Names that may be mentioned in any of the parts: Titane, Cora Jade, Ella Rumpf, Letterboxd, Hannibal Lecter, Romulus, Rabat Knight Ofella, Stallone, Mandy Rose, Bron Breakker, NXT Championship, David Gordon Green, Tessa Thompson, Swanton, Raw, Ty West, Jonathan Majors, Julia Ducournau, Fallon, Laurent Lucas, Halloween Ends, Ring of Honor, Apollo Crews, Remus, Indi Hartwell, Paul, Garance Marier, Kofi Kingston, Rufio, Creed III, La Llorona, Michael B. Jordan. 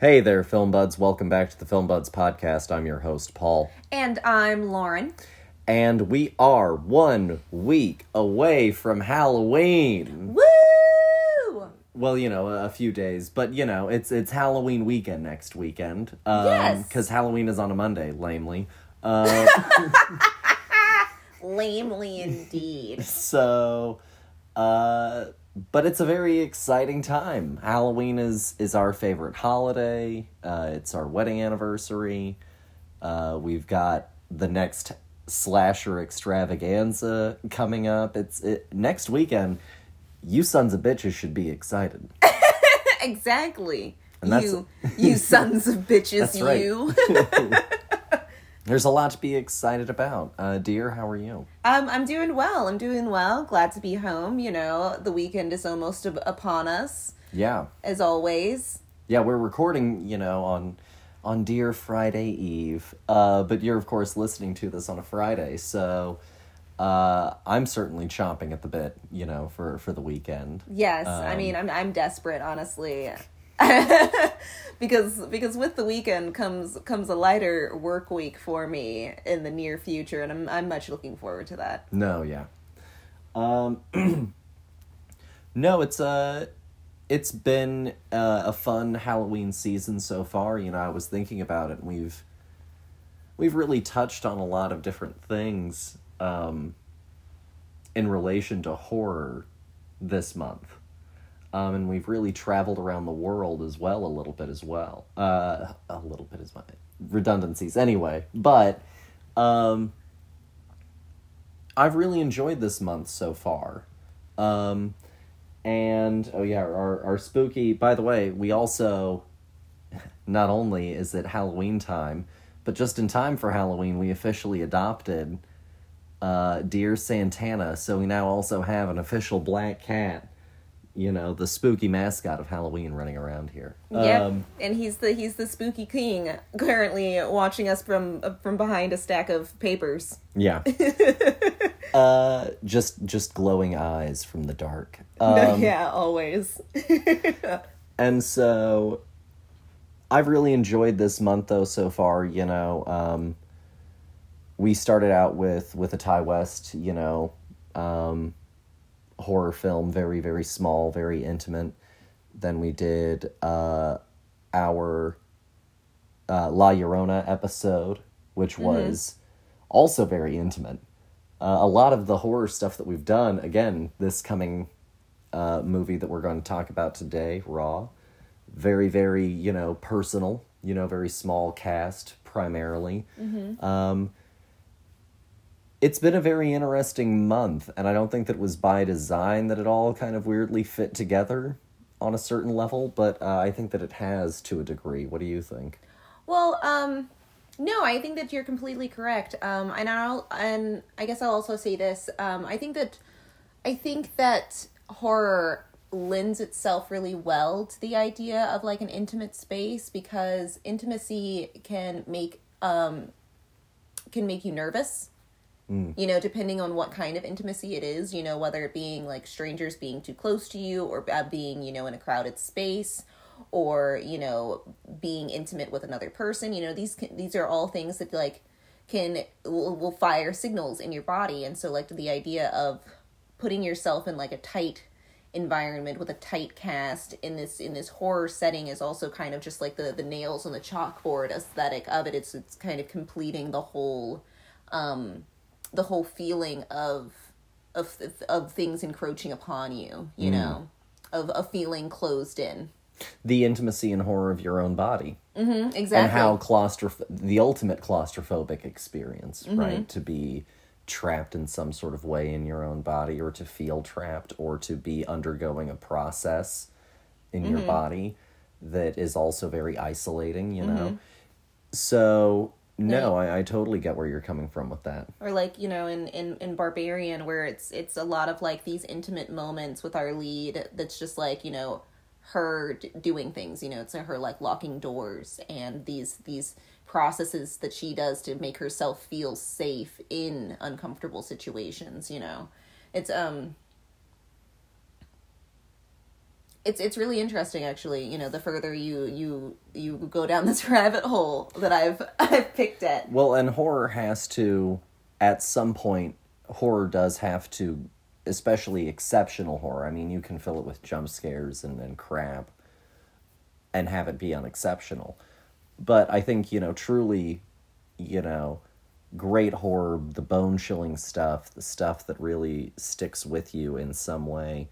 Hey there, Film Buds. Welcome back to the Film Buds podcast. I'm your host, Paul. And I'm Lauren. And we are 1 week away from Halloween. Woo! Well, you know, a few days. But, you know, it's Halloween weekend next weekend. Yes! Because Halloween is on a Monday, lamely. Lamely indeed. So, but it's a very exciting time. Halloween is our favorite holiday. It's our wedding anniversary. We've got the next slasher extravaganza coming up. It's next weekend. You sons of bitches should be excited. Exactly. You sons of bitches, that's right. You. There's a lot to be excited about. Dear, how are you? I'm doing well. Glad to be home. You know, the weekend is almost upon us. Yeah. As always. Yeah, we're recording, you know, on Dear Friday Eve. But you're, of course, listening to this on a Friday. So I'm certainly chomping at the bit, you know, for the weekend. Yes. I mean, I'm desperate, honestly. because with the weekend comes a lighter work week for me in the near future, and I'm much looking forward to that. No, yeah. No, it's been a fun Halloween season so far. You know, I was thinking about it, and we've really touched on a lot of different things in relation to horror this month. And we've really traveled around the world as well, a little bit. A little bit is my redundancies anyway. But I've really enjoyed this month so far. And, oh yeah, our spooky... By the way, we also... Not only is it Halloween time, but just in time for Halloween, we officially adopted Dear Santana. So we now also have an official black cat. You know, the spooky mascot of Halloween running around here. Yeah, and he's the spooky king, currently watching us from behind a stack of papers. Yeah. Just glowing eyes from the dark. Yeah, always. And so, I've really enjoyed this month, though, so far. You know, we started out with a Ty West, you know, horror film, very, very small, very intimate. Then we did our La Llorona episode, which was also very intimate. A lot of the horror stuff that we've done, again, this coming movie that we're going to talk about today, Raw, very, very, you know, personal, you know, very small cast primarily. Mm-hmm. It's been a very interesting month, and I don't think that it was by design that it all kind of weirdly fit together on a certain level, but I think that it has to a degree. What do you think? Well, no, I think that you're completely correct. And I guess I'll also say this. I think that horror lends itself really well to the idea of like an intimate space, because intimacy can make you nervous. You know, depending on what kind of intimacy it is, you know, whether it being like strangers being too close to you, or being, you know, in a crowded space, or, you know, being intimate with another person, you know, these are all things that like will fire signals in your body. And so like the idea of putting yourself in like a tight environment with a tight cast in this horror setting is also kind of just like the nails on the chalkboard aesthetic of it. It's kind of completing the whole feeling of things encroaching upon you, you know, of feeling closed in. The intimacy and horror of your own body. Mm-hmm, exactly. And how the ultimate claustrophobic experience, right? To be trapped in some sort of way in your own body, or to feel trapped, or to be undergoing a process in your body that is also very isolating, you know? So... No, I totally get where you're coming from with that. Or like, you know, in Barbarian, where it's a lot of like these intimate moments with our lead that's just like, you know, her doing things, you know, it's her like locking doors and these processes that she does to make herself feel safe in uncomfortable situations, you know. It's it's really interesting, actually, you know, the further you go down this rabbit hole that I've picked at. Well, and horror has to, at some point, horror does have to, especially exceptional horror. I mean, you can fill it with jump scares and crap and have it be unexceptional. But I think, you know, truly, you know, great horror, the bone-chilling stuff, the stuff that really sticks with you in some way,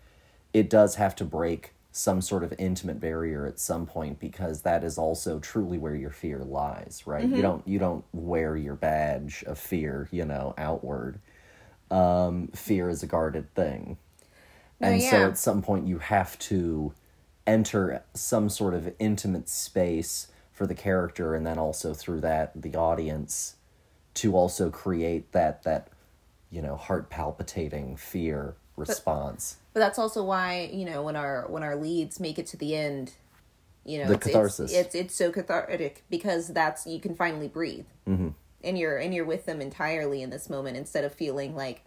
it does have to break some sort of intimate barrier at some point, because that is also truly where your fear lies, right? Mm-hmm. You don't wear your badge of fear, you know, outward. Fear is a guarded thing. So at some point you have to enter some sort of intimate space for the character, and then also through that, the audience, to also create that you know, heart-palpitating fear response. But that's also why, you know, when our leads make it to the end, you know, the catharsis. It's so cathartic, because that's, you can finally breathe. Mm-hmm. And you're with them entirely in this moment, instead of feeling like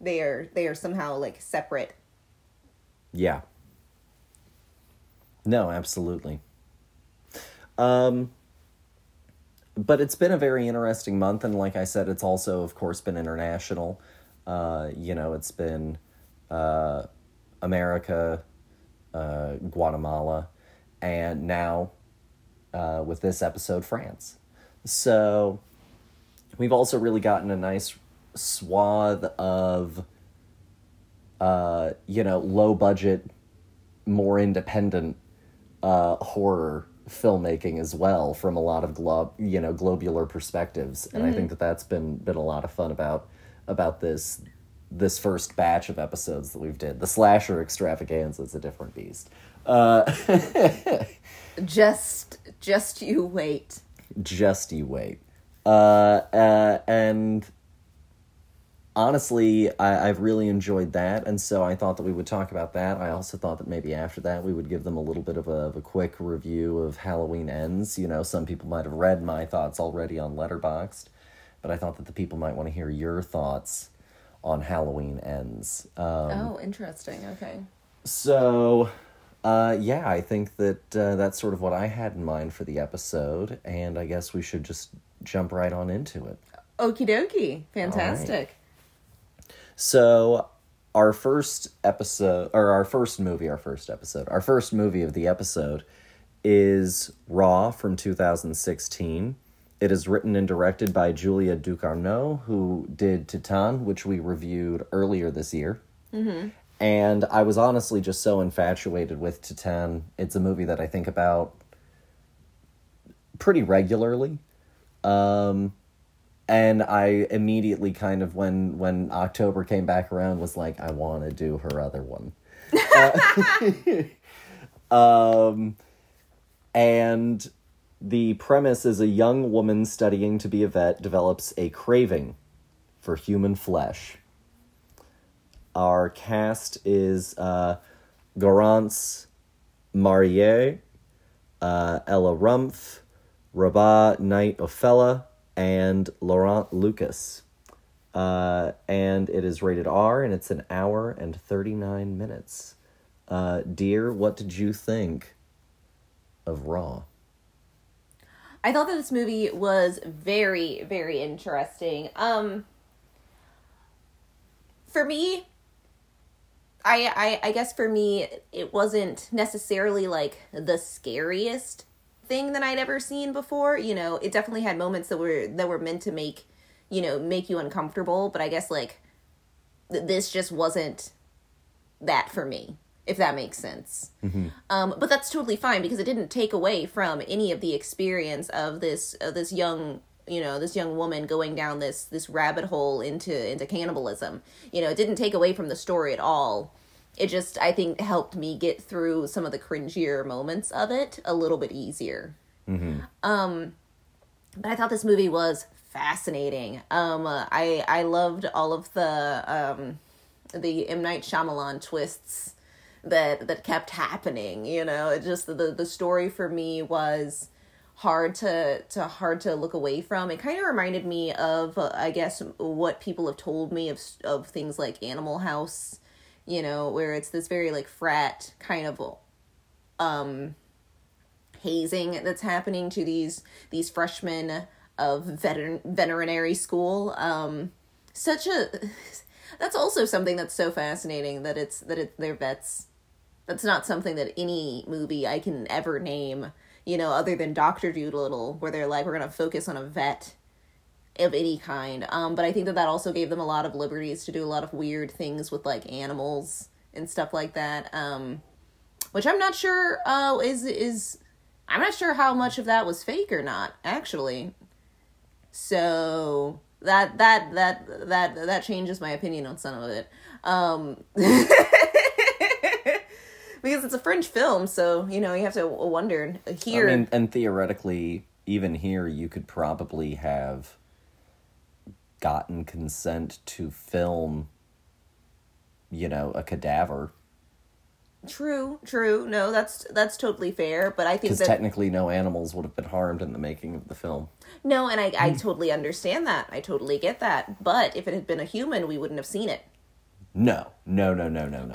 they are somehow like separate. Yeah. No, absolutely. But it's been a very interesting month, and like I said, it's also, of course, been international. You know, it's been America, Guatemala, and now with this episode, France. So we've also really gotten a nice swath of, you know, low-budget, more independent horror filmmaking as well, from a lot of globular perspectives, and I think that's been a lot of fun about this first batch of episodes that we've did. The slasher extravaganza is a different beast. Just you wait. Just you wait. And honestly, I've really enjoyed that, and so I thought that we would talk about that. I also thought that maybe after that we would give them a little bit of a quick review of Halloween Ends. You know, some people might have read my thoughts already on Letterboxd, but I thought that the people might want to hear your thoughts on Halloween Ends. Oh, interesting. Okay. So, yeah, I think that that's sort of what I had in mind for the episode, and I guess we should just jump right on into it. Okie dokie. Fantastic. So, our first movie of the episode is Raw from 2016. It is written and directed by Julia Ducournau, who did Titane, which we reviewed earlier this year. Mm-hmm. And I was honestly just so infatuated with Titane. It's a movie that I think about pretty regularly. And I immediately kind of, when October came back around, was like, I want to do her other one. And the premise is a young woman studying to be a vet develops a craving for human flesh. Our cast is Garance Marier, Ella Rumpf, Rabat Knight Ofella, and Laurent Lucas. And it is rated R, and it's an hour and 39 minutes. Dear, what did you think of Raw? I thought that this movie was very, very interesting. For me, I guess for me, it wasn't necessarily like the scariest thing that I'd ever seen before. You know, it definitely had moments that were meant to make, you know, make you uncomfortable, but I guess like this just wasn't that for me, if that makes sense. Mm-hmm. But that's totally fine, because it didn't take away from any of the experience of this young, you know, this young woman going down this rabbit hole into cannibalism. You know, it didn't take away from the story at all. It just, I think, helped me get through some of the cringier moments of it a little bit easier. Mm-hmm. But I thought this movie was fascinating. I loved all of the M. Night Shyamalan twists that kept happening. You know, it just, the story for me was hard to look away from. It kind of reminded me of, I guess, what people have told me of things like Animal House. You know, where it's this very, like, frat kind of hazing that's happening to these freshmen of veterinary school. That's also something that's so fascinating that they're vets. That's not something that any movie I can ever name, you know, other than Dr. Doolittle, where they're like, we're going to focus on a vet of any kind. But I think that also gave them a lot of liberties to do a lot of weird things with, like, animals and stuff like that. Which I'm not sure I'm not sure how much of that was fake or not, actually. So that changes my opinion on some of it. Because it's a French film, so, you know, you have to wonder here. I mean, and theoretically, even here, you could probably have gotten consent to film, you know, a cadaver. True. No, that's totally fair, but I think that... Because technically no animals would have been harmed in the making of the film. No, and I totally understand that. I totally get that. But if it had been a human, we wouldn't have seen it. No. And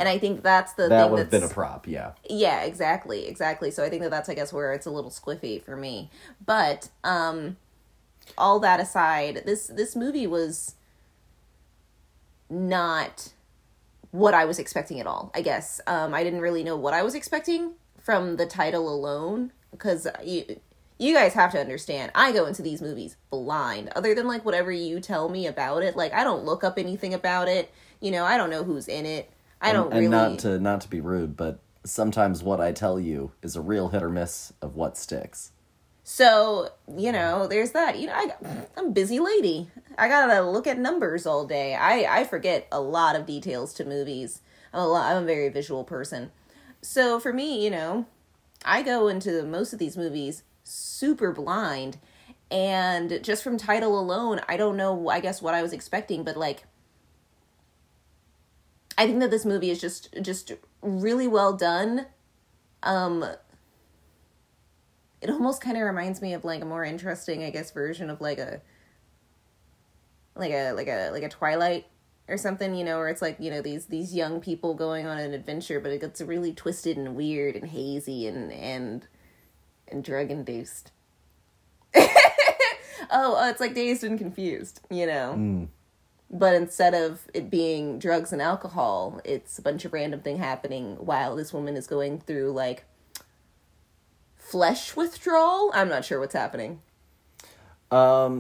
I think that's the thing that would have been a prop, yeah. Yeah, exactly. So I think that's, I guess, where it's a little squiffy for me. But, all that aside, this movie was not what I was expecting at all, I guess. I didn't really know what I was expecting from the title alone, because you guys have to understand, I go into these movies blind, other than, like, whatever you tell me about it. Like, I don't look up anything about it, you know, I don't know who's in it, and not to be rude, but sometimes what I tell you is a real hit or miss of what sticks. So, you know, there's that. You know, I'm a busy lady. I gotta look at numbers all day. I forget a lot of details to movies. I'm a very visual person. So for me, you know, I go into most of these movies super blind. And just from title alone, I don't know, I guess, what I was expecting. But, like, I think that this movie is just really well done. It almost kind of reminds me of, like, a more interesting, I guess, version of like a Twilight or something, you know, where it's like, you know, these young people going on an adventure, but it gets really twisted and weird and hazy and drug induced. Oh, it's like Dazed and Confused, you know. Mm. But instead of it being drugs and alcohol, it's a bunch of random thing happening while this woman is going through, like, flesh withdrawal? I'm not sure what's happening. Her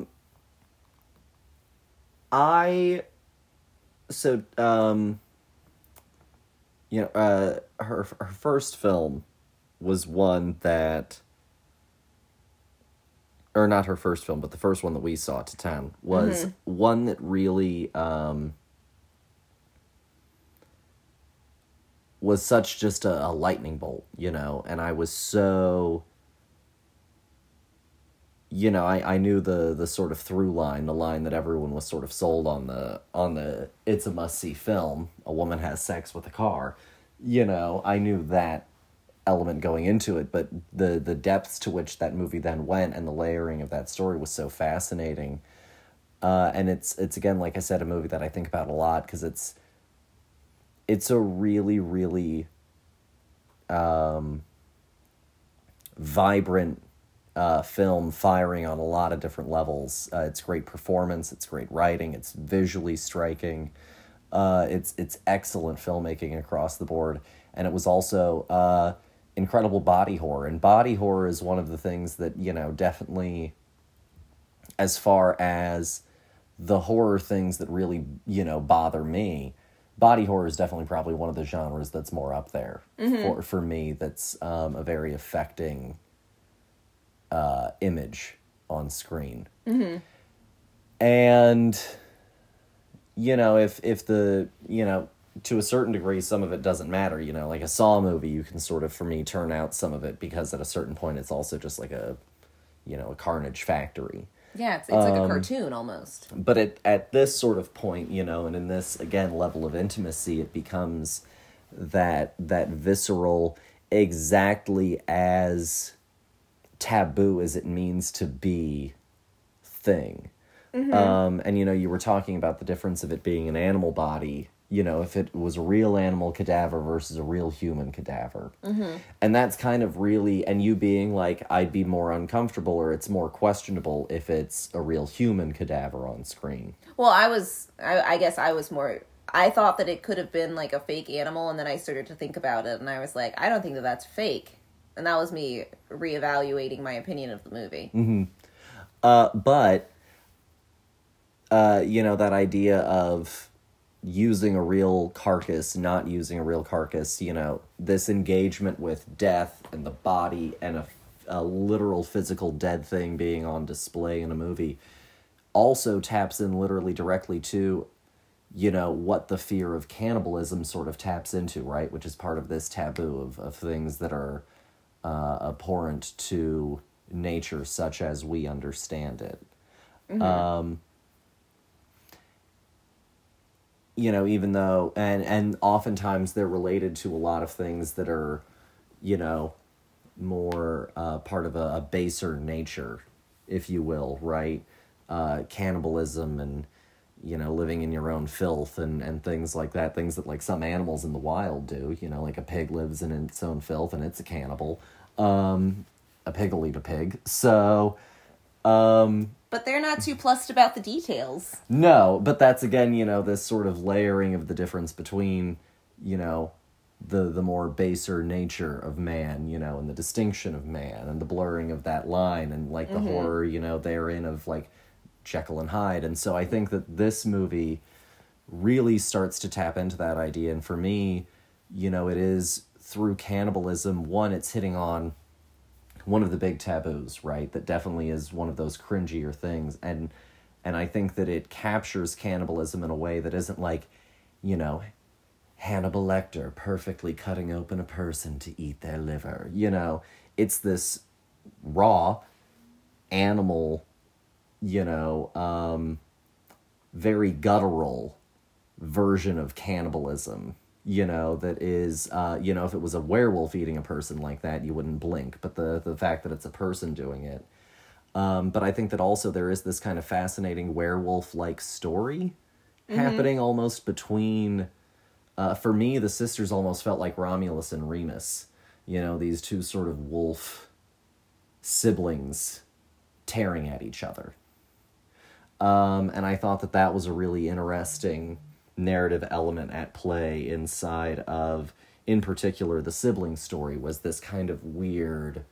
first film was one that, or not her first film, but the first one that we saw, Titane, was one that really, was such just a lightning bolt, you know, and I was so, you know, I knew the sort of through line, the line that everyone was sort of sold on the it's a must-see film, a woman has sex with a car, you know, I knew that element going into it, but the depths to which that movie then went and the layering of that story was so fascinating. And it's again, like I said, a movie that I think about a lot, because it's a really, really vibrant film, firing on a lot of different levels. It's great performance, it's great writing, it's visually striking, it's excellent filmmaking across the board, and it was also incredible body horror. And body horror is one of the things that, you know, definitely, as far as the horror things that really, you know, bother me, body horror is definitely probably one of the genres that's more up there for me. That's a very affecting image on screen. Mm-hmm. And, you know, if the, you know, to a certain degree, some of it doesn't matter, you know, like a Saw movie, you can sort of, for me, turn out some of it, because at a certain point, it's also just like a, you know, a carnage factory. Yeah, it's like a cartoon almost. But at this sort of point, you know, and in this, again, level of intimacy, it becomes that visceral, exactly as taboo as it means to be thing. Mm-hmm. And, you know, you were talking about the difference of it being an animal body you know, if it was a real animal cadaver versus a real human cadaver. Mm-hmm. And that's kind of really, and you being like, I'd be more uncomfortable or it's more questionable if it's a real human cadaver on screen. Well, I thought that it could have been like a fake animal, and then I started to think about it and I was like, I don't think that that's fake. And that was me reevaluating my opinion of the movie. Mm-hmm. But you know, that idea of using a real carcass, not using a real carcass, you know, this engagement with death and the body and a literal physical dead thing being on display in a movie also taps in literally directly to, you know, what the fear of cannibalism sort of taps into, right? Which is part of this taboo of things that are abhorrent to nature, such as we understand it. Mm-hmm. You know, even though, and oftentimes they're related to a lot of things that are, you know, more part of a baser nature, if you will, right? Cannibalism and, you know, living in your own filth and things like that. Things that, like, some animals in the wild do, you know, like a pig lives in its own filth and it's a cannibal. A pig will eat a pig. So, But they're not too plussed about the details. No, but that's, again, you know, this sort of layering of the difference between, you know, the more baser nature of man, you know, and the distinction of man and the blurring of that line and, like, the mm-hmm. horror, you know, therein of, like, Jekyll and Hyde. And so I think that this movie really starts to tap into that idea. And for me, you know, it is through cannibalism, one, it's hitting on one of the big taboos, right? That definitely is one of those cringier things. And I think that it captures cannibalism in a way that isn't like, you know, Hannibal Lecter perfectly cutting open a person to eat their liver. You know, it's this raw animal, you know, very guttural version of cannibalism. You know, that is, you know, if it was a werewolf eating a person like that, you wouldn't blink. But the fact that it's a person doing it. But I think that also there is this kind of fascinating werewolf-like story mm-hmm. happening almost between, for me, the sisters almost felt like Romulus and Remus. You know, these two sort of wolf siblings tearing at each other. And I thought that that was a really interesting narrative element at play inside of, in particular, the sibling story was this kind of weird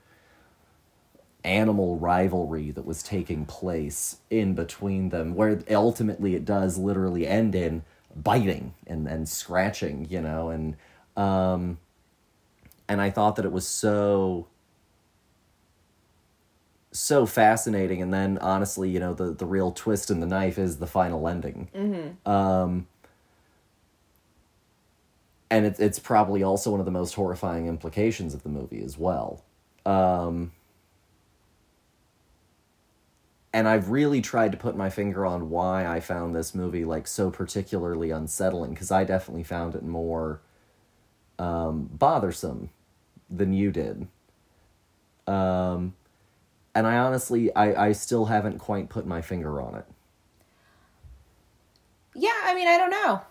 animal rivalry that was taking place in between them, where ultimately it does literally end in biting and scratching, you know, and I thought that it was so fascinating. And then, honestly, you know, the real twist in the knife is the final ending. Mm-hmm. And it's probably also one of the most horrifying implications of the movie as well. And I've really tried to put my finger on why I found this movie, like, so particularly unsettling, because I definitely found it more bothersome than you did. And I honestly, I still haven't quite put my finger on it. Yeah, I mean, I don't know.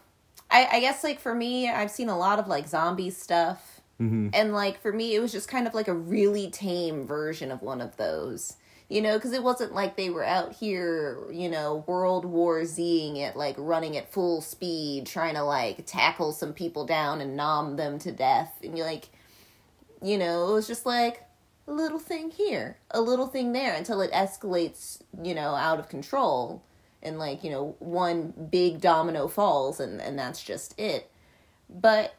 I guess, like, for me, I've seen a lot of, like, zombie stuff. Mm-hmm. And, like, for me, it was just kind of, like, a really tame version of one of those. You know, because it wasn't like they were out here, you know, World War Z-ing it, like, running at full speed, trying to, like, tackle some people down and nom them to death. And you're like, you know, it was just, like, a little thing here, a little thing there, until it escalates, you know, out of control. And, like, you know, one big domino falls, and that's just it. But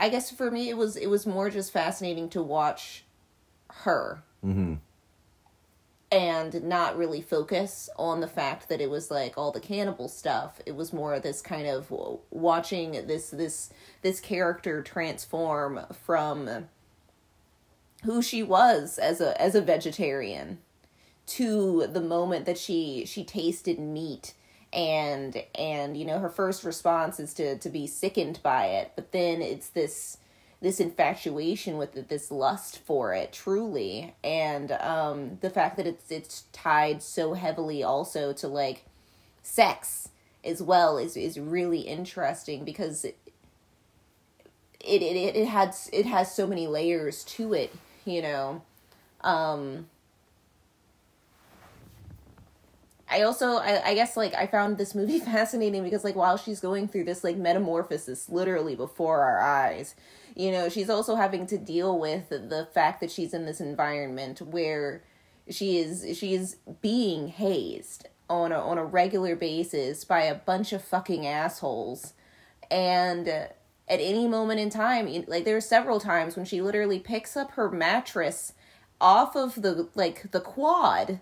I guess for me, it was more just fascinating to watch her. Mm-hmm. And not really focus on the fact that it was, like, all the cannibal stuff. It was more this kind of watching this character transform from who she was as a vegetarian to the moment that she tasted meat, and you know, her first response is to be sickened by it, but then it's this infatuation with it, this lust for it truly, and the fact that it's tied so heavily also to, like, sex as well is really interesting, because it has so many layers to it, you know. I also I found this movie fascinating because, like, while she's going through this, like, metamorphosis literally before our eyes, you know, she's also having to deal with the fact that she's in this environment where she is being hazed on a regular basis by a bunch of fucking assholes. And at any moment in time, like, there are several times when she literally picks up her mattress off of the quad,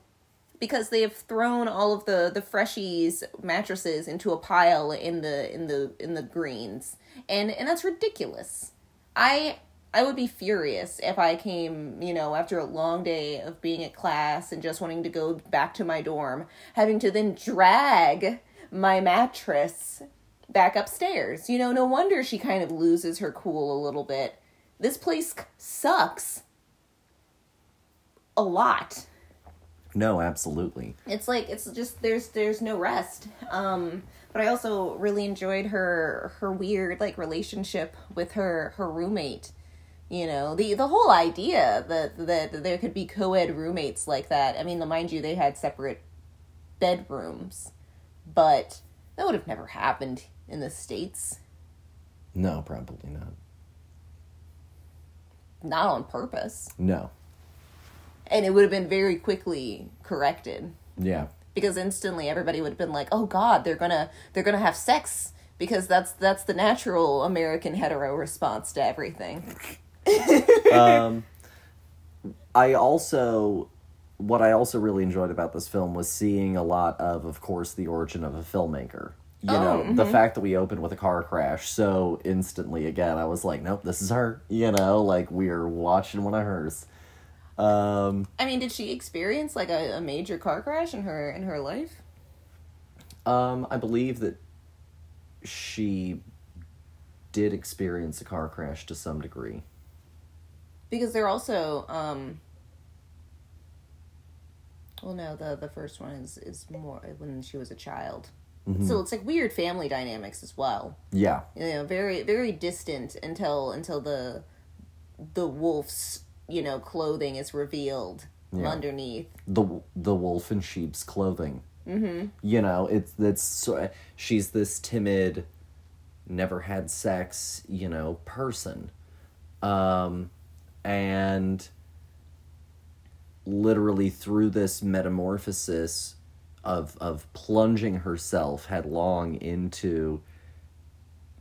because they have thrown all of the freshies mattresses into a pile in the greens. And that's ridiculous. I would be furious if I came, you know, after a long day of being at class and just wanting to go back to my dorm, having to then drag my mattress back upstairs. You know, no wonder she kind of loses her cool a little bit. This place sucks a lot. No, absolutely. It's like, it's just, there's no rest. But I also really enjoyed her weird, like, relationship with her roommate. You know, the whole idea that there could be co-ed roommates like that. I mean, mind you, they had separate bedrooms, but that would have never happened in the States. No, probably not. Not on purpose. No. And it would have been very quickly corrected. Yeah. Because instantly everybody would have been like, "Oh God, they're gonna have sex," because that's the natural American hetero response to everything. What I also really enjoyed about this film was seeing a lot of course, the origin of a filmmaker. You know, the fact that we opened with a car crash so instantly again, I was like, nope, this is her. You know, like, we're watching one of hers. I mean, did she experience, like, a major car crash in her life? I believe that she did experience a car crash to some degree. Because they're also, well, no, the first one is more when she was a child. Mm-hmm. So it's, like, weird family dynamics as well. Yeah. You know, very, very distant until the wolf's, you know, clothing is revealed underneath. The wolf in sheep's clothing. Mm-hmm. You know, she's this timid, never had sex, you know, person. And literally through this metamorphosis of plunging herself headlong into,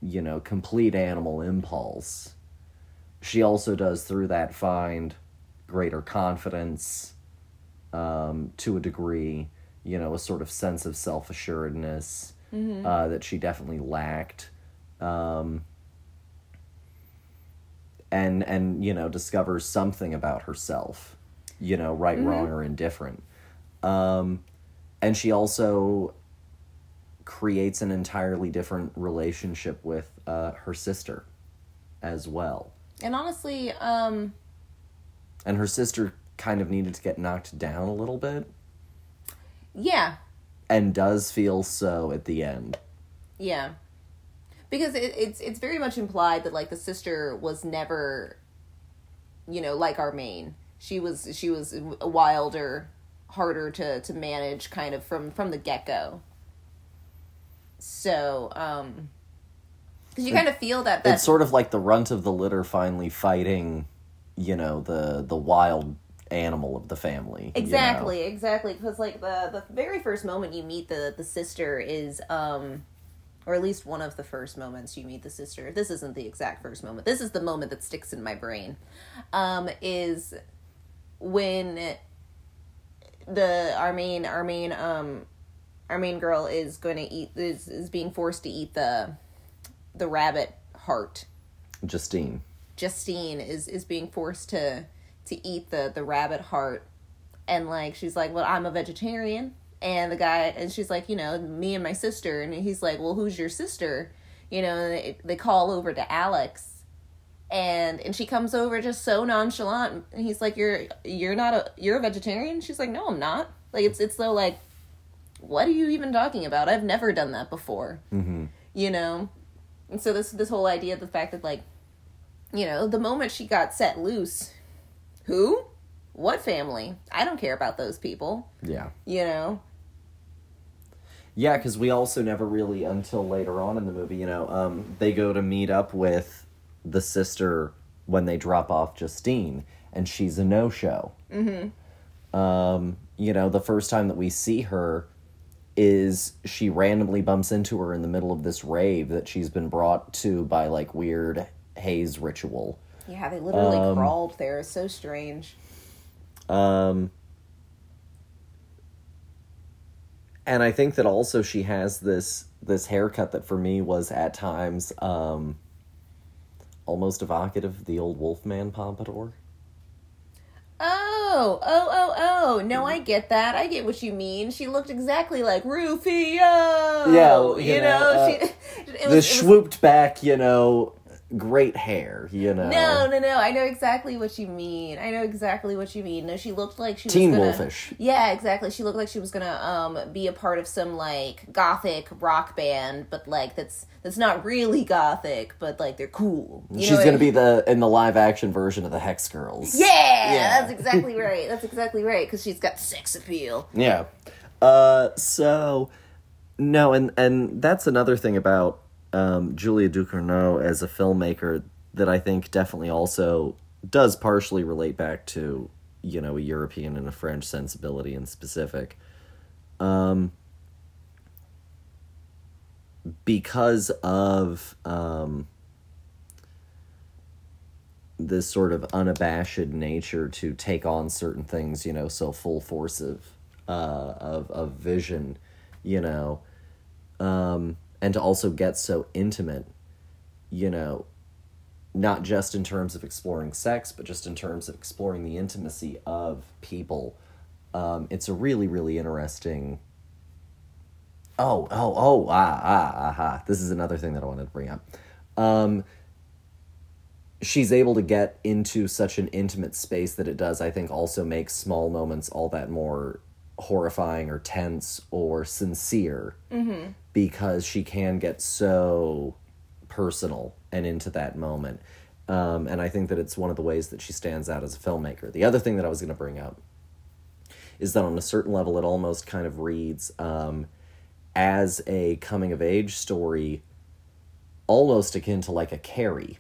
you know, complete animal impulse, she also does, through that, find greater confidence, to a degree, you know, a sort of sense of self-assuredness, mm-hmm. That she definitely lacked, and, you know, discovers something about herself, you know, right, mm-hmm. wrong, or indifferent. And she also creates an entirely different relationship with her sister as well. And honestly, and her sister kind of needed to get knocked down a little bit. Yeah. And does feel so at the end. Yeah. Because it's very much implied that, like, the sister was never, you know, like our main. She was a wilder, harder to manage kind of from the get-go. So, because you kind of feel that... It's sort of like the runt of the litter finally fighting, you know, the wild animal of the family. Exactly, you know? Exactly. Because, like, the very first moment you meet the sister is, or at least one of the first moments you meet the sister. This isn't the exact first moment. This is the moment that sticks in my brain. Is when our main girl is going to eat, is being forced to eat the rabbit heart. Justine is being forced to eat the rabbit heart, and, like, she's like, well, I'm a vegetarian, and she's like, you know, me and my sister, and he's like, well, who's your sister? You know, and they call over to Alex, and she comes over just so nonchalant, and he's like, you're a vegetarian? She's like, no, I'm not. Like, it's so, like, what are you even talking about? I've never done that before. Mm-hmm. You know? And so this whole idea of the fact that, like, you know, the moment she got set loose, who? What family? I don't care about those people. Yeah. You know? Yeah, because we also never really, until later on in the movie, you know, they go to meet up with the sister when they drop off Justine, and she's a no-show. Mm-hmm. You know, the first time that we see her is she randomly bumps into her in the middle of this rave that she's been brought to by, like, weird haze ritual. Yeah, they literally crawled there. It's so strange. And I think that also she has this haircut that for me was at times almost evocative of the old Wolfman pompadour. Oh. No, I get that. I get what you mean. She looked exactly like Rufio. Yeah, swooped back, you know, great hair, you know. No. I know exactly what you mean. No, she looked like she was Teen Wolfish. Yeah, exactly. She looked like she was gonna be a part of some, like, gothic rock band, but, like, that's not really gothic, but, like, they're cool. She's gonna be in the live action version of the Hex Girls. Yeah. That's exactly right. Because she's got sex appeal. Yeah. So no, and that's another thing about Julia Ducournau as a filmmaker that I think definitely also does partially relate back to, you know, a European and a French sensibility in specific. Because of this sort of unabashed nature to take on certain things, you know, so full force of vision, you know, and to also get so intimate, you know, not just in terms of exploring sex, but just in terms of exploring the intimacy of people. It's a really, really interesting... This is another thing that I wanted to bring up. She's able to get into such an intimate space that it does, I think, also make small moments all that more horrifying or tense or sincere. Mm-hmm. Because she can get so personal and into that moment. And I think that it's one of the ways that she stands out as a filmmaker. The other thing that I was going to bring up is that on a certain level it almost kind of reads as a coming-of-age story, almost akin to, like, a Carrie.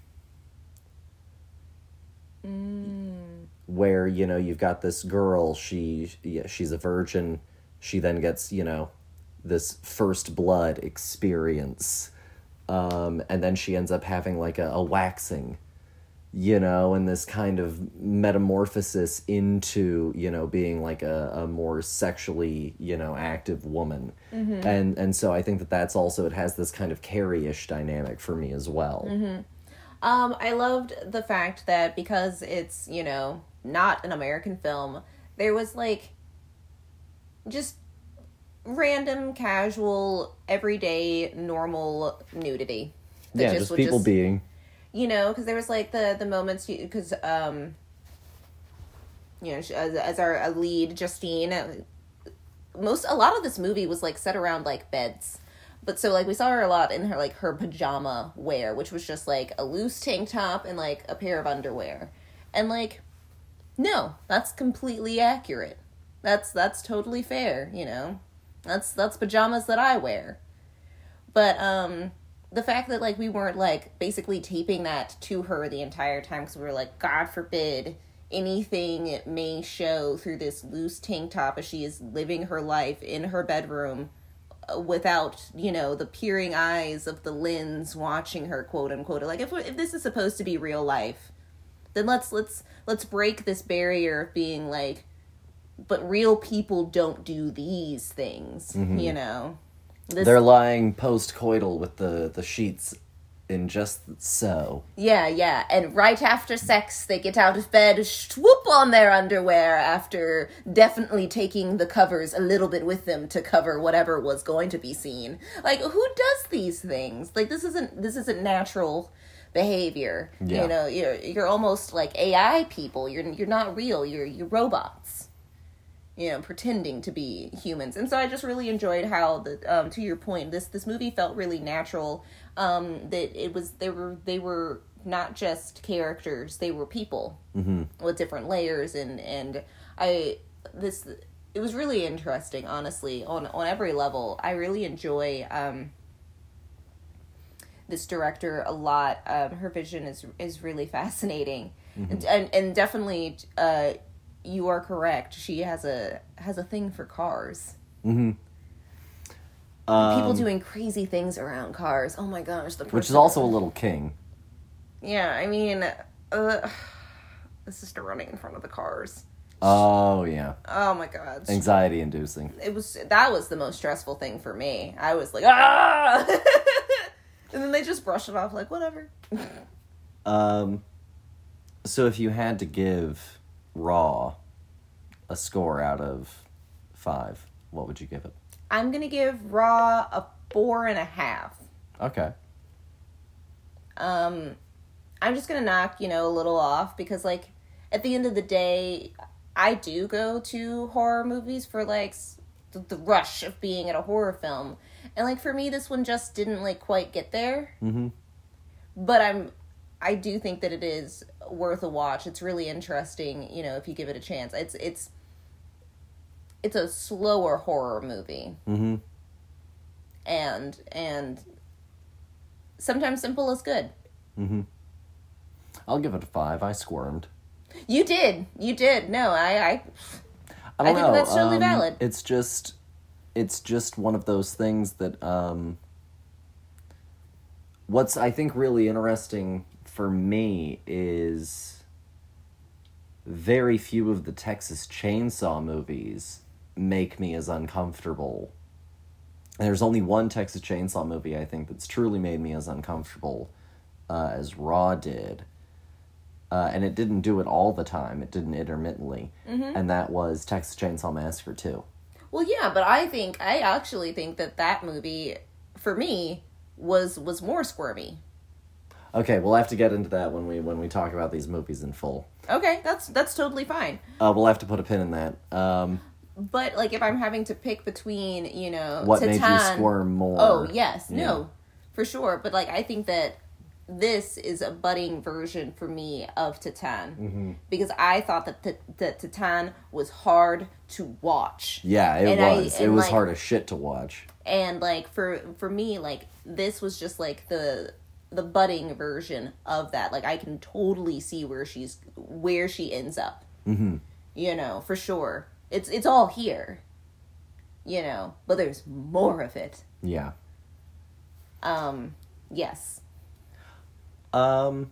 Mm. Where, you know, you've got this girl, she's a virgin, she then gets, you know, this first blood experience, and then she ends up having, like, a waxing, you know, and this kind of metamorphosis into, you know, being, like, a more sexually, you know, active woman. Mm-hmm. and so I think that that's also, it has this kind of Carrie-ish dynamic for me as well. Mm-hmm. I loved the fact that because it's, you know, not an American film, there was, like, just random, casual, everyday, normal nudity. Yeah, just people being. You know, because there was, like, the moments, because, you know, as our lead, Justine, a lot of this movie was, like, set around, like, beds. But so, like, we saw her a lot in her, like, her pajama wear, which was just, like, a loose tank top and, like, a pair of underwear. And, like, no, that's completely accurate. That's totally fair, you know? That's pajamas that I wear. But the fact that, like, we weren't, like, basically taping that to her the entire time, because we were like, God forbid anything may show through this loose tank top as she is living her life in her bedroom without, you know, the peering eyes of the lens watching her, quote unquote. Like, if this is supposed to be real life, then let's break this barrier of being like, but real people don't do these things, mm-hmm. you know. They're lying post-coital with the sheets in just so. Yeah. And right after sex, they get out of bed, swoop on their underwear after definitely taking the covers a little bit with them to cover whatever was going to be seen. Like, who does these things? Like, this isn't natural behavior. Yeah. You know, you're almost like AI people. You're not real. You're robots. you know, pretending to be humans. And so I just really enjoyed how the to your point, this movie felt really natural. That it was they were not just characters, they were people mm-hmm. with different layers, and it was really interesting, honestly, on every level. I really enjoy this director a lot. Her vision is really fascinating, mm-hmm. and definitely you are correct. She has a thing for cars. Mm-hmm. People doing crazy things around cars. Oh my gosh, which is also a little king. Yeah, I mean, it's just a running in front of the cars. Oh yeah. Oh my god. Anxiety inducing. That was the most stressful thing for me. I was like, ah. And then they just brush it off like whatever. So if you had to give Raw a score out of 5, what would you give it? I'm gonna give Raw a 4.5. Okay. I'm just gonna knock, a little off because, like, at the end of the day, I do go to horror movies for, like, the rush of being at a horror film. And, like, for me, this one just didn't, like, quite get there. Mm-hmm. But I do think that it is worth a watch. It's really interesting, if you give it a chance. It's a slower horror movie. Mm-hmm. And sometimes simple is good. Mm-hmm. I'll give it a 5. I squirmed. You did. No, I think that's totally valid. It's just one of those things that, what's, I think, really interesting for me is very few of the Texas Chainsaw movies make me as uncomfortable. And there's only one Texas Chainsaw movie, I think, that's truly made me as uncomfortable as Raw did. And it didn't do it all the time. It didn't intermittently. Mm-hmm. And that was Texas Chainsaw Massacre 2. Well, yeah, but I actually think that movie, for me, was more squirmy. Okay, we'll have to get into that when we talk about these movies in full. Okay, that's totally fine. We'll have to put a pin in that. But, like, if I'm having to pick between, what Titane, made you squirm more? Oh, yes. Yeah. No, for sure. But, like, I think that this is a budding version for me of Titane, mm-hmm. because I thought that Titane was hard to watch. Yeah, it was like, hard as shit to watch. And like for me, like this was just like the budding version of that. Like I can totally see where she ends up. Mm-hmm. For sure. It's all here. But there's more of it. Yeah. Yes. I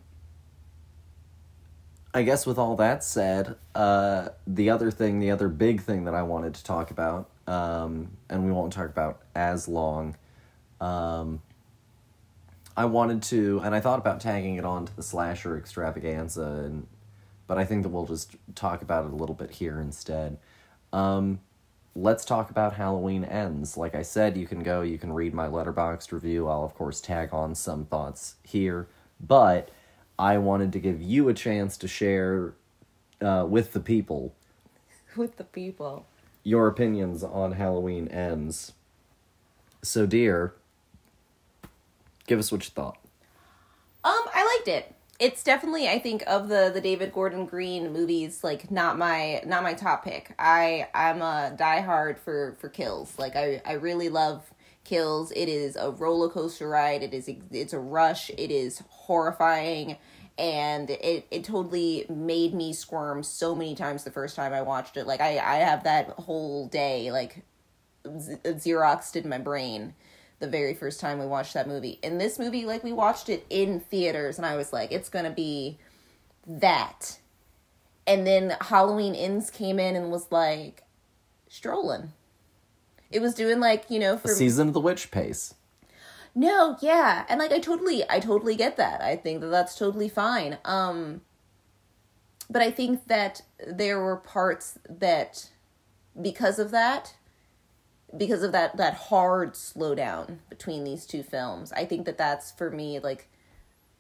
guess with all that said, the other big thing that I wanted to talk about, and we won't talk about as long, I wanted to, and I thought about tagging it on to the slasher extravaganza, but I think that we'll just talk about it a little bit here instead. Let's talk about Halloween Ends. Like I said, you can read my Letterboxd review. I'll, of course, tag on some thoughts here. But I wanted to give you a chance to share with the people. With the people. Your opinions on Halloween Ends. So, dear, give us what you thought. I liked it. It's definitely, I think, of the David Gordon Green movies, like, not my top pick. I'm a diehard for Kills. Like, I really love Kills. It is a roller coaster ride. It's a rush. It is horrifying, and it totally made me squirm so many times the first time I watched it. Like, I have that whole day, like, Xeroxed in my brain. The very first time we watched that movie. And this movie, like, we watched it in theaters, and I was like, it's gonna be that. And then Halloween Ends came in and was, like, strolling. It was doing, like, for... Season of the Witch pace. No, yeah. And, like, I totally get that. I think that that's totally fine. But I think that there were parts that, because of that hard slowdown between these two films, I think that's, for me, like,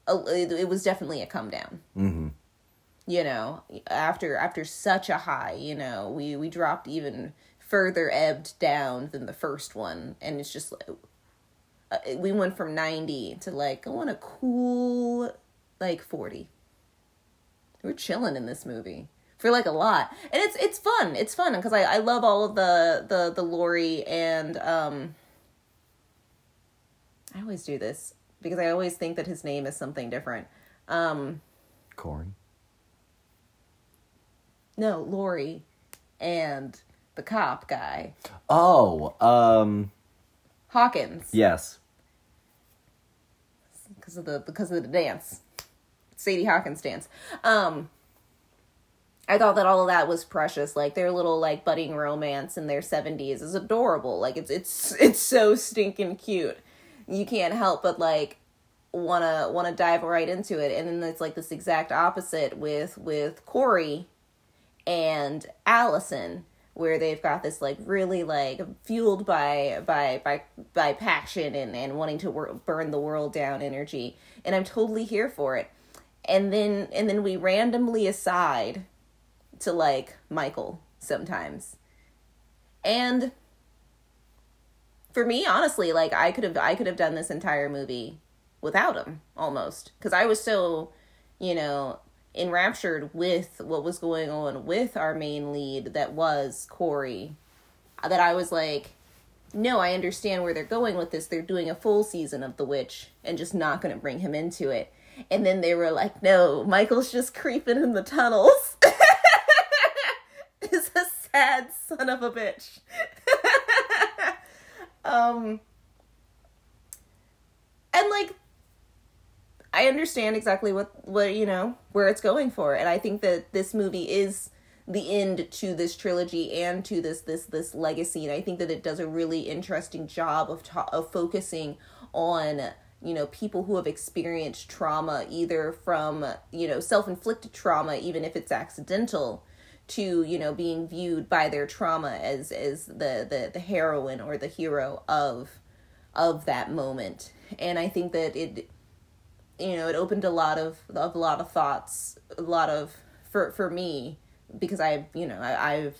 it was definitely a come down. Mm-hmm. you know, after such a high, you know, we dropped even further, ebbed down than the first one. And it's just like, we went from 90 to like, I want a cool, like 40. We're chilling in this movie for like a lot. And it's fun. Because I love all of the Laurie and, I always do this because I always think that his name is something different. Corn. No, Laurie and the cop guy. Oh, Hawkins. Yes. Because of the dance. Sadie Hawkins dance. I thought that all of that was precious. Like their little like budding romance in their 70s is adorable. Like it's so stinking cute. You can't help but like wanna dive right into it. And then it's like this exact opposite with Corey and Allison, where they've got this like really like fueled by passion and wanting to burn the world down energy, and I'm totally here for it. And then we randomly aside to like Michael sometimes. And for me, honestly, like I could have done this entire movie without him almost, because I was so, you know, enraptured with what was going on with our main lead that was Corey, that I was like, no, I understand where they're going with this. They're doing a full season of The Witch and just not going to bring him into it. And then they were like, no, Michael's just creeping in the tunnels. He's a sad son of a bitch. And like, I understand exactly what you know, where it's going for. And I think that this movie is the end to this trilogy and to this legacy. And I think that it does a really interesting job of focusing on, you know, people who have experienced trauma, either from, you know, self-inflicted trauma, even if it's accidental, to, you know, being viewed by their trauma as the heroine or the hero of that moment. And I think that it, you know, it opened a lot of thoughts, a lot of, for me, because I've never,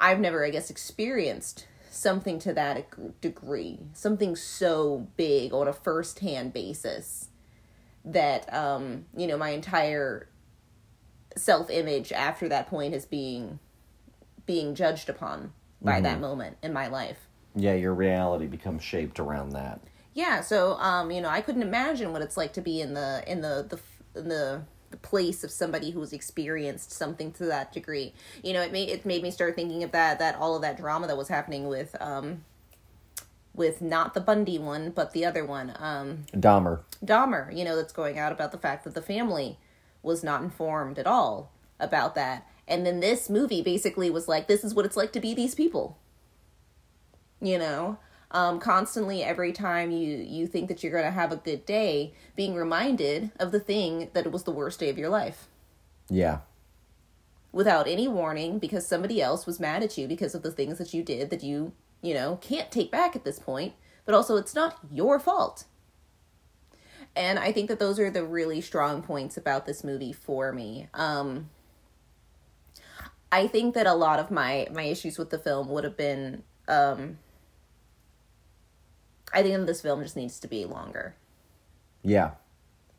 I guess, experienced something to that degree, something so big on a first-hand basis that, you know, my entire self-image after that point is being judged upon by that moment in my life. Yeah, your reality becomes shaped around that. Yeah, so you know, I couldn't imagine what it's like to be in the place of somebody who's experienced something to that degree. You know, it made me start thinking of that all of that drama that was happening with not the Bundy one, but the other one, Dahmer. You know, that's going out about the fact that the family was not informed at all about that, and then this movie basically was like, this is what it's like to be these people. You know. Constantly, every time you think that you're going to have a good day, being reminded of the thing that it was the worst day of your life. Yeah. Without any warning, because somebody else was mad at you because of the things that you did that you know, can't take back at this point. But also, it's not your fault. And I think that those are the really strong points about this movie for me. I think that a lot of my issues with the film would have been... I think that this film just needs to be longer. Yeah.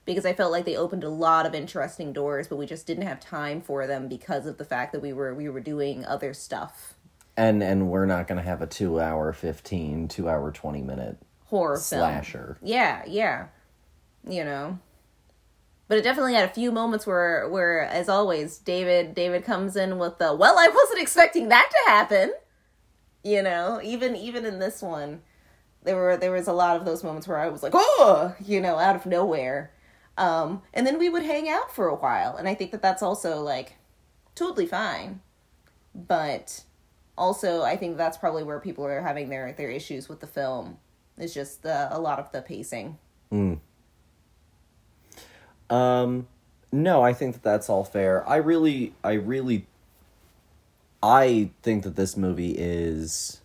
Because I felt like they opened a lot of interesting doors, but we just didn't have time for them because of the fact that we were doing other stuff. And we're not going to have a 2-hour 20-minute horror slasher film. Yeah. You know. But it definitely had a few moments where as always, David comes in with the, well, I wasn't expecting that to happen. You know, even in this one. There was a lot of those moments where I was like, oh, you know, out of nowhere. And then we would hang out for a while. And I think that that's also, like, totally fine. But also, I think that's probably where people are having their issues with the film. It's just a lot of the pacing. No, I think that that's all fair. I think that this movie is...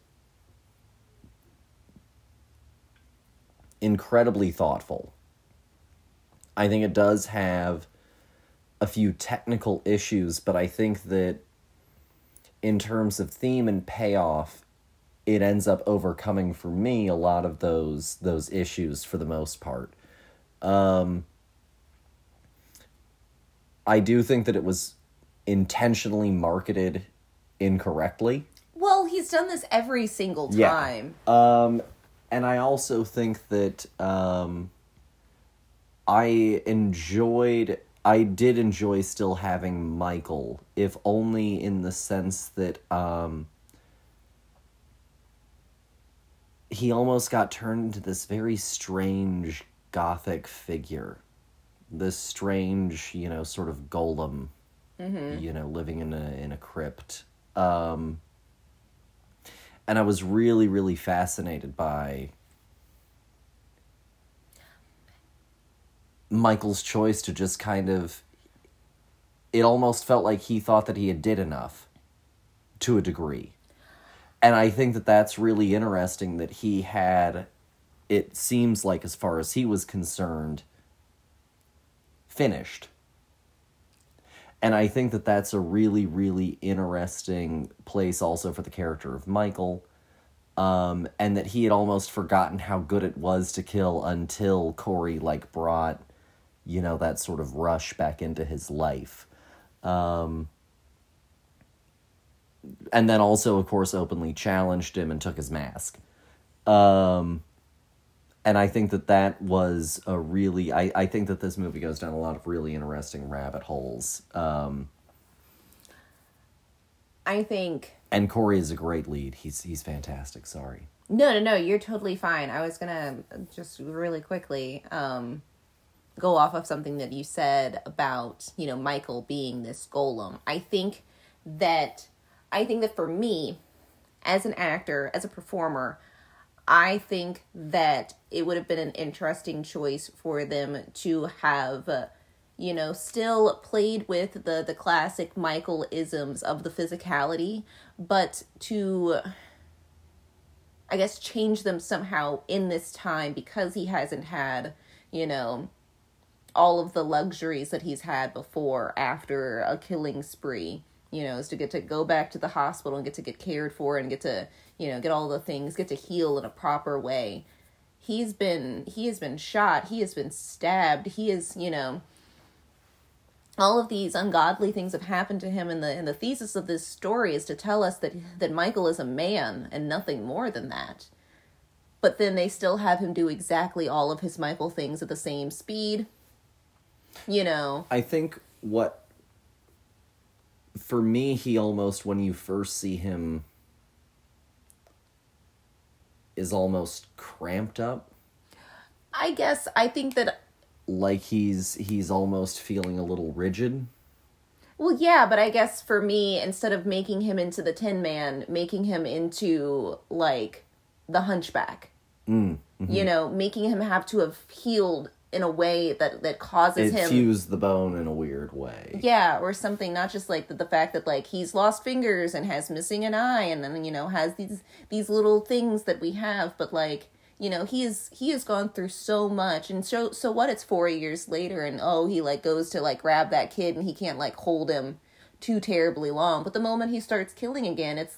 incredibly thoughtful. I think it does have a few technical issues, but I think that in terms of theme and payoff, it ends up overcoming for me a lot of those issues for the most part. I do think that it was intentionally marketed incorrectly. Well, he's done this every single time. Yeah. And I also think that I did enjoy still having Michael, if only in the sense that he almost got turned into this very strange gothic figure. This strange, sort of golem, living in a crypt. And I was really, really fascinated by Michael's choice to just kind of... It almost felt like he thought that he had did enough, to a degree. And I think that that's really interesting that he had, it seems like as far as he was concerned, finished. And I think that that's a really, really interesting place also for the character of Michael. And that he had almost forgotten how good it was to kill until Corey, brought, that sort of rush back into his life. And then also, of course, openly challenged him and took his mask. And I think that was a really... I think that this movie goes down a lot of really interesting rabbit holes. I think... And Corey is a great lead. He's fantastic. Sorry. No. You're totally fine. I was going to just really quickly go off of something that you said about, Michael being this golem. I think that for me, as an actor, as a performer... I think that it would have been an interesting choice for them to have, still played with the classic Michael-isms of the physicality, but to, I guess, change them somehow in this time because he hasn't had, all of the luxuries that he's had before after a killing spree. Is to get to go back to the hospital and get to get cared for and get to, get all the things, get to heal in a proper way. He has been shot. He has been stabbed. He is, all of these ungodly things have happened to him. And the thesis of this story is to tell us that Michael is a man and nothing more than that. But then they still have him do exactly all of his Michael things at the same speed. I think for me, he almost, when you first see him, is almost cramped up. I guess, I think that... Like he's almost feeling a little rigid. Well, yeah, but I guess for me, instead of making him into the Tin Man, making him into, the Hunchback. Mm-hmm. Making him have to have healed in a way that causes him... It fused the bone in a weird way. Yeah, or something, not just the fact that he's lost fingers and has missing an eye and then, has these little things that we have, but he has gone through so much, and so what, it's 4 years later and he goes to grab that kid and he can't hold him too terribly long, but the moment he starts killing again, it's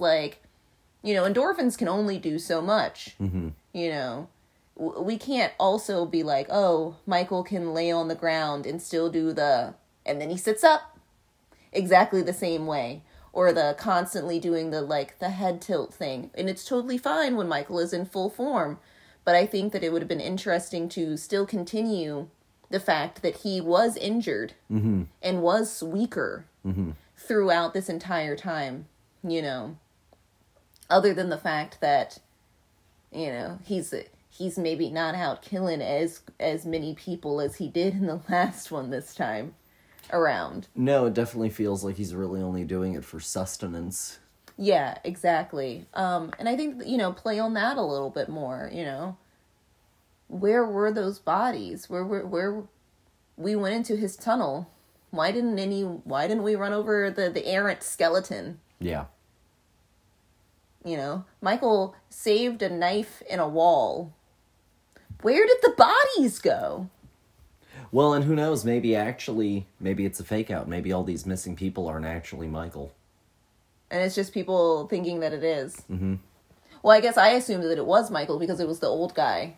endorphins can only do so much. Mm-hmm. We can't also be Michael can lay on the ground and still do and then he sits up exactly the same way, or the constantly doing the head tilt thing. And it's totally fine when Michael is in full form. But I think that it would have been interesting to still continue the fact that he was injured and was weaker throughout this entire time, other than the fact that, he's maybe not out killing as many people as he did in the last one this time around. No, it definitely feels like he's really only doing it for sustenance. Yeah, exactly. And I think, play on that a little bit more, Where were those bodies? Where we went into his tunnel. Why didn't we run over the errant skeleton? Yeah. Michael saved a knife in a wall. Where did the bodies go? Well, and who knows, maybe it's a fake out. Maybe all these missing people aren't actually Michael. And it's just people thinking that it is. Mm-hmm. Well, I guess I assumed that it was Michael because it was the old guy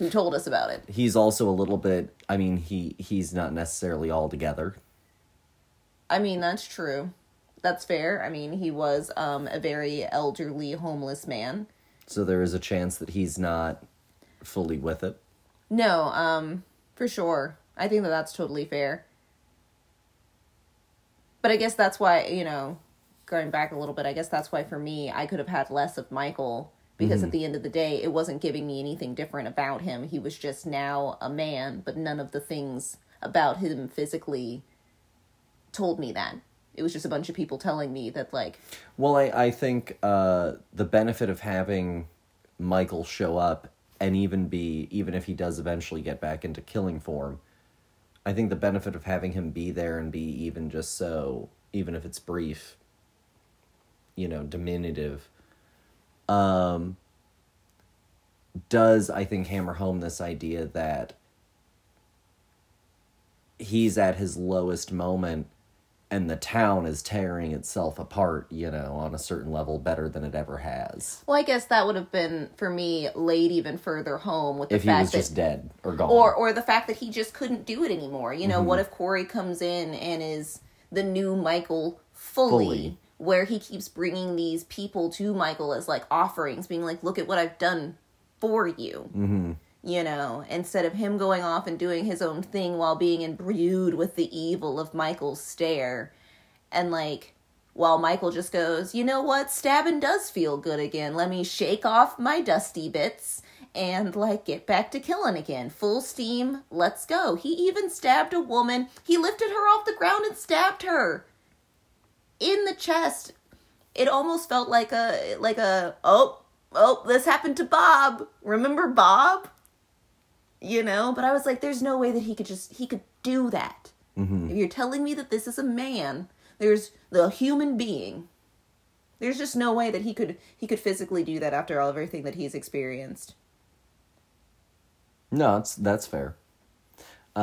who told us about it. He's also a little bit, I mean, he's not necessarily all together. I mean, that's true. That's fair. I mean, he was a very elderly, homeless man. So there is a chance that he's not fully with it? No, for sure. I think that that's totally fair. But I guess that's why, you know, going back a little bit, I guess that's why for me, I could have had less of Michael. Because at the end of the day, it wasn't giving me anything different about him. He was just now a man, but none of the things about him physically told me that. It was just a bunch of people telling me that, like... Well, I think the benefit of having Michael show up and even if he does eventually get back into killing form, I think the benefit of having him be there and be even just so, even if it's brief, you know, diminutive, does, I think, hammer home this idea that he's at his lowest moment and the town is tearing itself apart, you know, on a certain level better than it ever has. Well, I guess that would have been, for me, laid even further home with the fact that... If he was just dead or gone. Or the fact that he just couldn't do it anymore. You know, what if Corey comes in and is the new Michael fully, where he keeps bringing these people to Michael as, like, offerings, being like, look at what I've done for you. Mm-hmm. You know, instead of him going off and doing his own thing while being imbued with the evil of Michael's stare. And, like, while Michael just goes, you know what? Stabbing does feel good again. Let me shake off my dusty bits and, like, get back to killing again. Full steam. Let's go. He even stabbed a woman. He lifted her off the ground and stabbed her in the chest. It almost felt like a, oh, this happened to Bob. Remember Bob? You know, but I was like, there's no way that he could do that. Mm-hmm. If you're telling me that this is a man, there's the human being. There's just no way that he could physically do that after all everything that he's experienced. No, that's fair.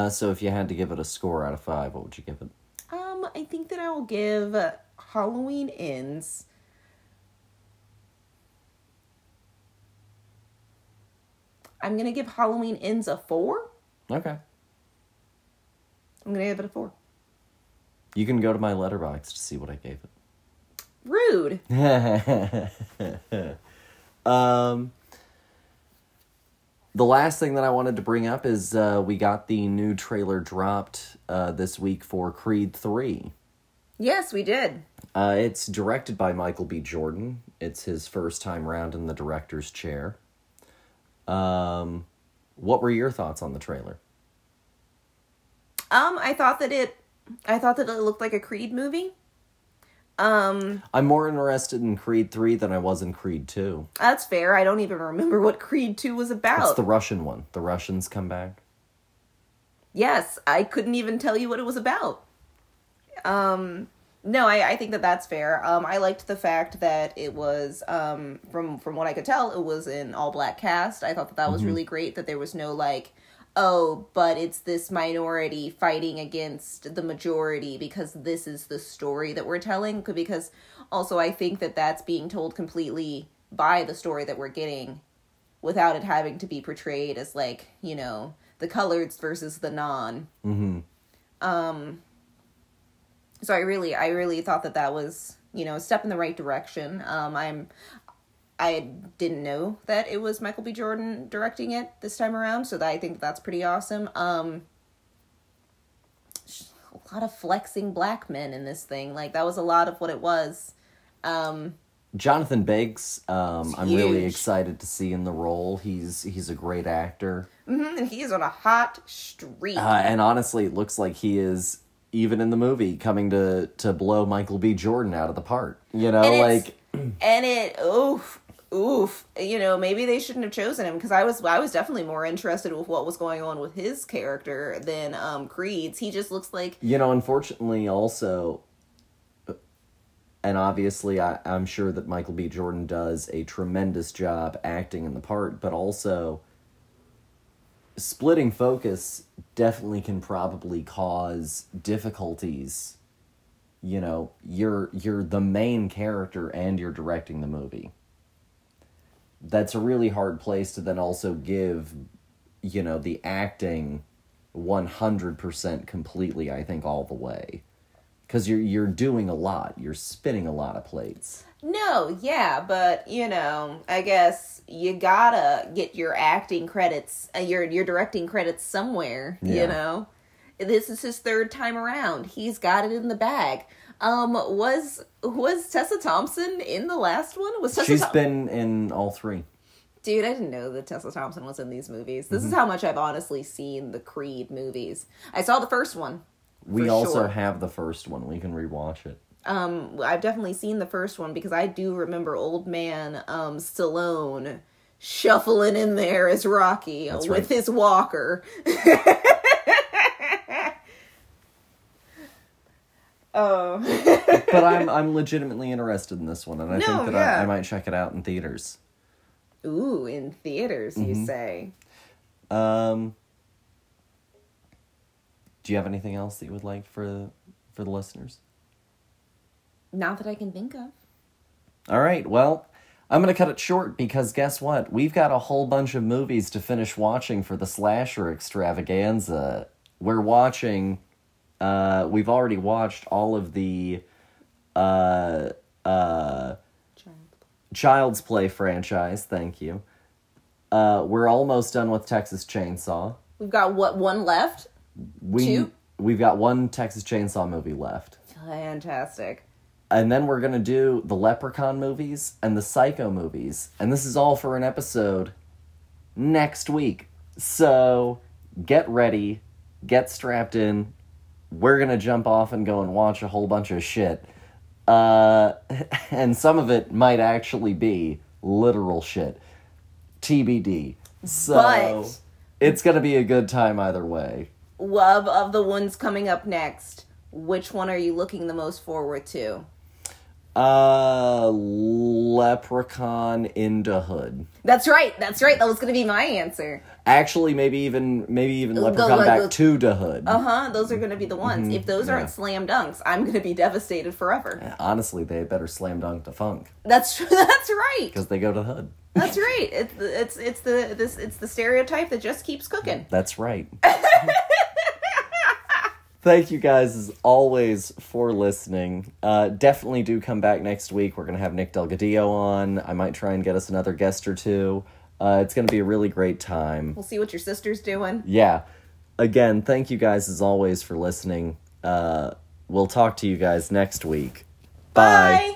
So if you had to give it a score out of 5, what would you give it? I think that I will give Halloween Ends... I'm going to give Halloween Ends a 4. Okay. I'm going to give it a 4. You can go to my Letterboxd to see what I gave it. Rude. The last thing that I wanted to bring up is we got the new trailer dropped this week for Creed III. Yes, we did. It's directed by Michael B. Jordan. It's his first time round in the director's chair. What were your thoughts on the trailer? I thought that it looked like a Creed movie. I'm more interested in Creed 3 than I was in Creed 2. That's fair. I don't even remember what Creed 2 was about. It's the Russian one. The Russians come back. Yes. I couldn't even tell you what it was about. No, I think that that's fair. I liked the fact that it was, from what I could tell, it was an all-black cast. I thought that was really great, that there was no, like, oh, but it's this minority fighting against the majority because this is the story that we're telling. Because also I think that that's being told completely by the story that we're getting without it having to be portrayed as, like, you know, the coloreds versus the non. Mm-hmm. So I really thought that that was, you know, a step in the right direction. I didn't know that it was Michael B. Jordan directing it this time around, so I think that's pretty awesome. A lot of flexing black men in this thing. Like, that was a lot of what it was. Jonathan Biggs, I'm really excited to see in the role. He's a great actor. Mm-hmm, and he is on a hot streak. And honestly, it looks like he is... even in the movie, coming to blow Michael B. Jordan out of the park. You know, and like... Oof. You know, maybe they shouldn't have chosen him, because I was definitely more interested with what was going on with his character than Creed's. He just looks like... You know, unfortunately also, and obviously I'm sure that Michael B. Jordan does a tremendous job acting in the part, but also... splitting focus definitely can probably cause difficulties. You know, you're the main character and you're directing the movie. That's a really hard place to then also give, you know, the acting 100% completely, I think, all the way. Because you're doing a lot. You're spinning a lot of plates. No, yeah, but, you know, I guess you gotta get your acting credits, your directing credits somewhere, yeah. You know? This is his third time around. He's got it in the bag. Was Tessa Thompson in the last one? She's been in all three. Dude, I didn't know that Tessa Thompson was in these movies. This is how much I've honestly seen the Creed movies. I saw the first one. We also have the first one. We can rewatch it. I've definitely seen the first one because I do remember old man Stallone shuffling in there as Rocky with his walker. Oh. But I'm legitimately interested in this one, and I think that I might check it out in theaters. Ooh, in theaters, you say? Do you have anything else that you would like for the listeners? Not that I can think of. All right, well, I'm going to cut it short because guess what? We've got a whole bunch of movies to finish watching for the Slasher Extravaganza. We're watching... we've already watched all of the Child's Play franchise, thank you. We're almost done with Texas Chainsaw. We've got, one left? Two? We've got one Texas Chainsaw movie left. Fantastic. And then we're going to do the Leprechaun movies and the Psycho movies. And this is all for an episode next week. So get ready, get strapped in. We're going to jump off and go and watch a whole bunch of shit. And some of it might actually be literal shit. TBD. So but it's going to be a good time either way. Love of the ones coming up next. Which one are you looking the most forward to? Leprechaun in the Hood. That's right. That was going to be my answer. Actually, maybe even Leprechaun back to the Hood. Those are going to be the ones. If those aren't slam dunks, I'm going to be devastated forever. Yeah, honestly, they better slam dunk the funk. That's right. Because they go to the Hood. That's right. It's the stereotype that just keeps cooking. That's right. Thank you guys, as always, for listening. Definitely do come back next week. We're going to have Nick Delgadillo on. I might try and get us another guest or two. It's going to be a really great time. We'll see what your sister's doing. Yeah. Again, thank you guys, as always, for listening. We'll talk to you guys next week. Bye.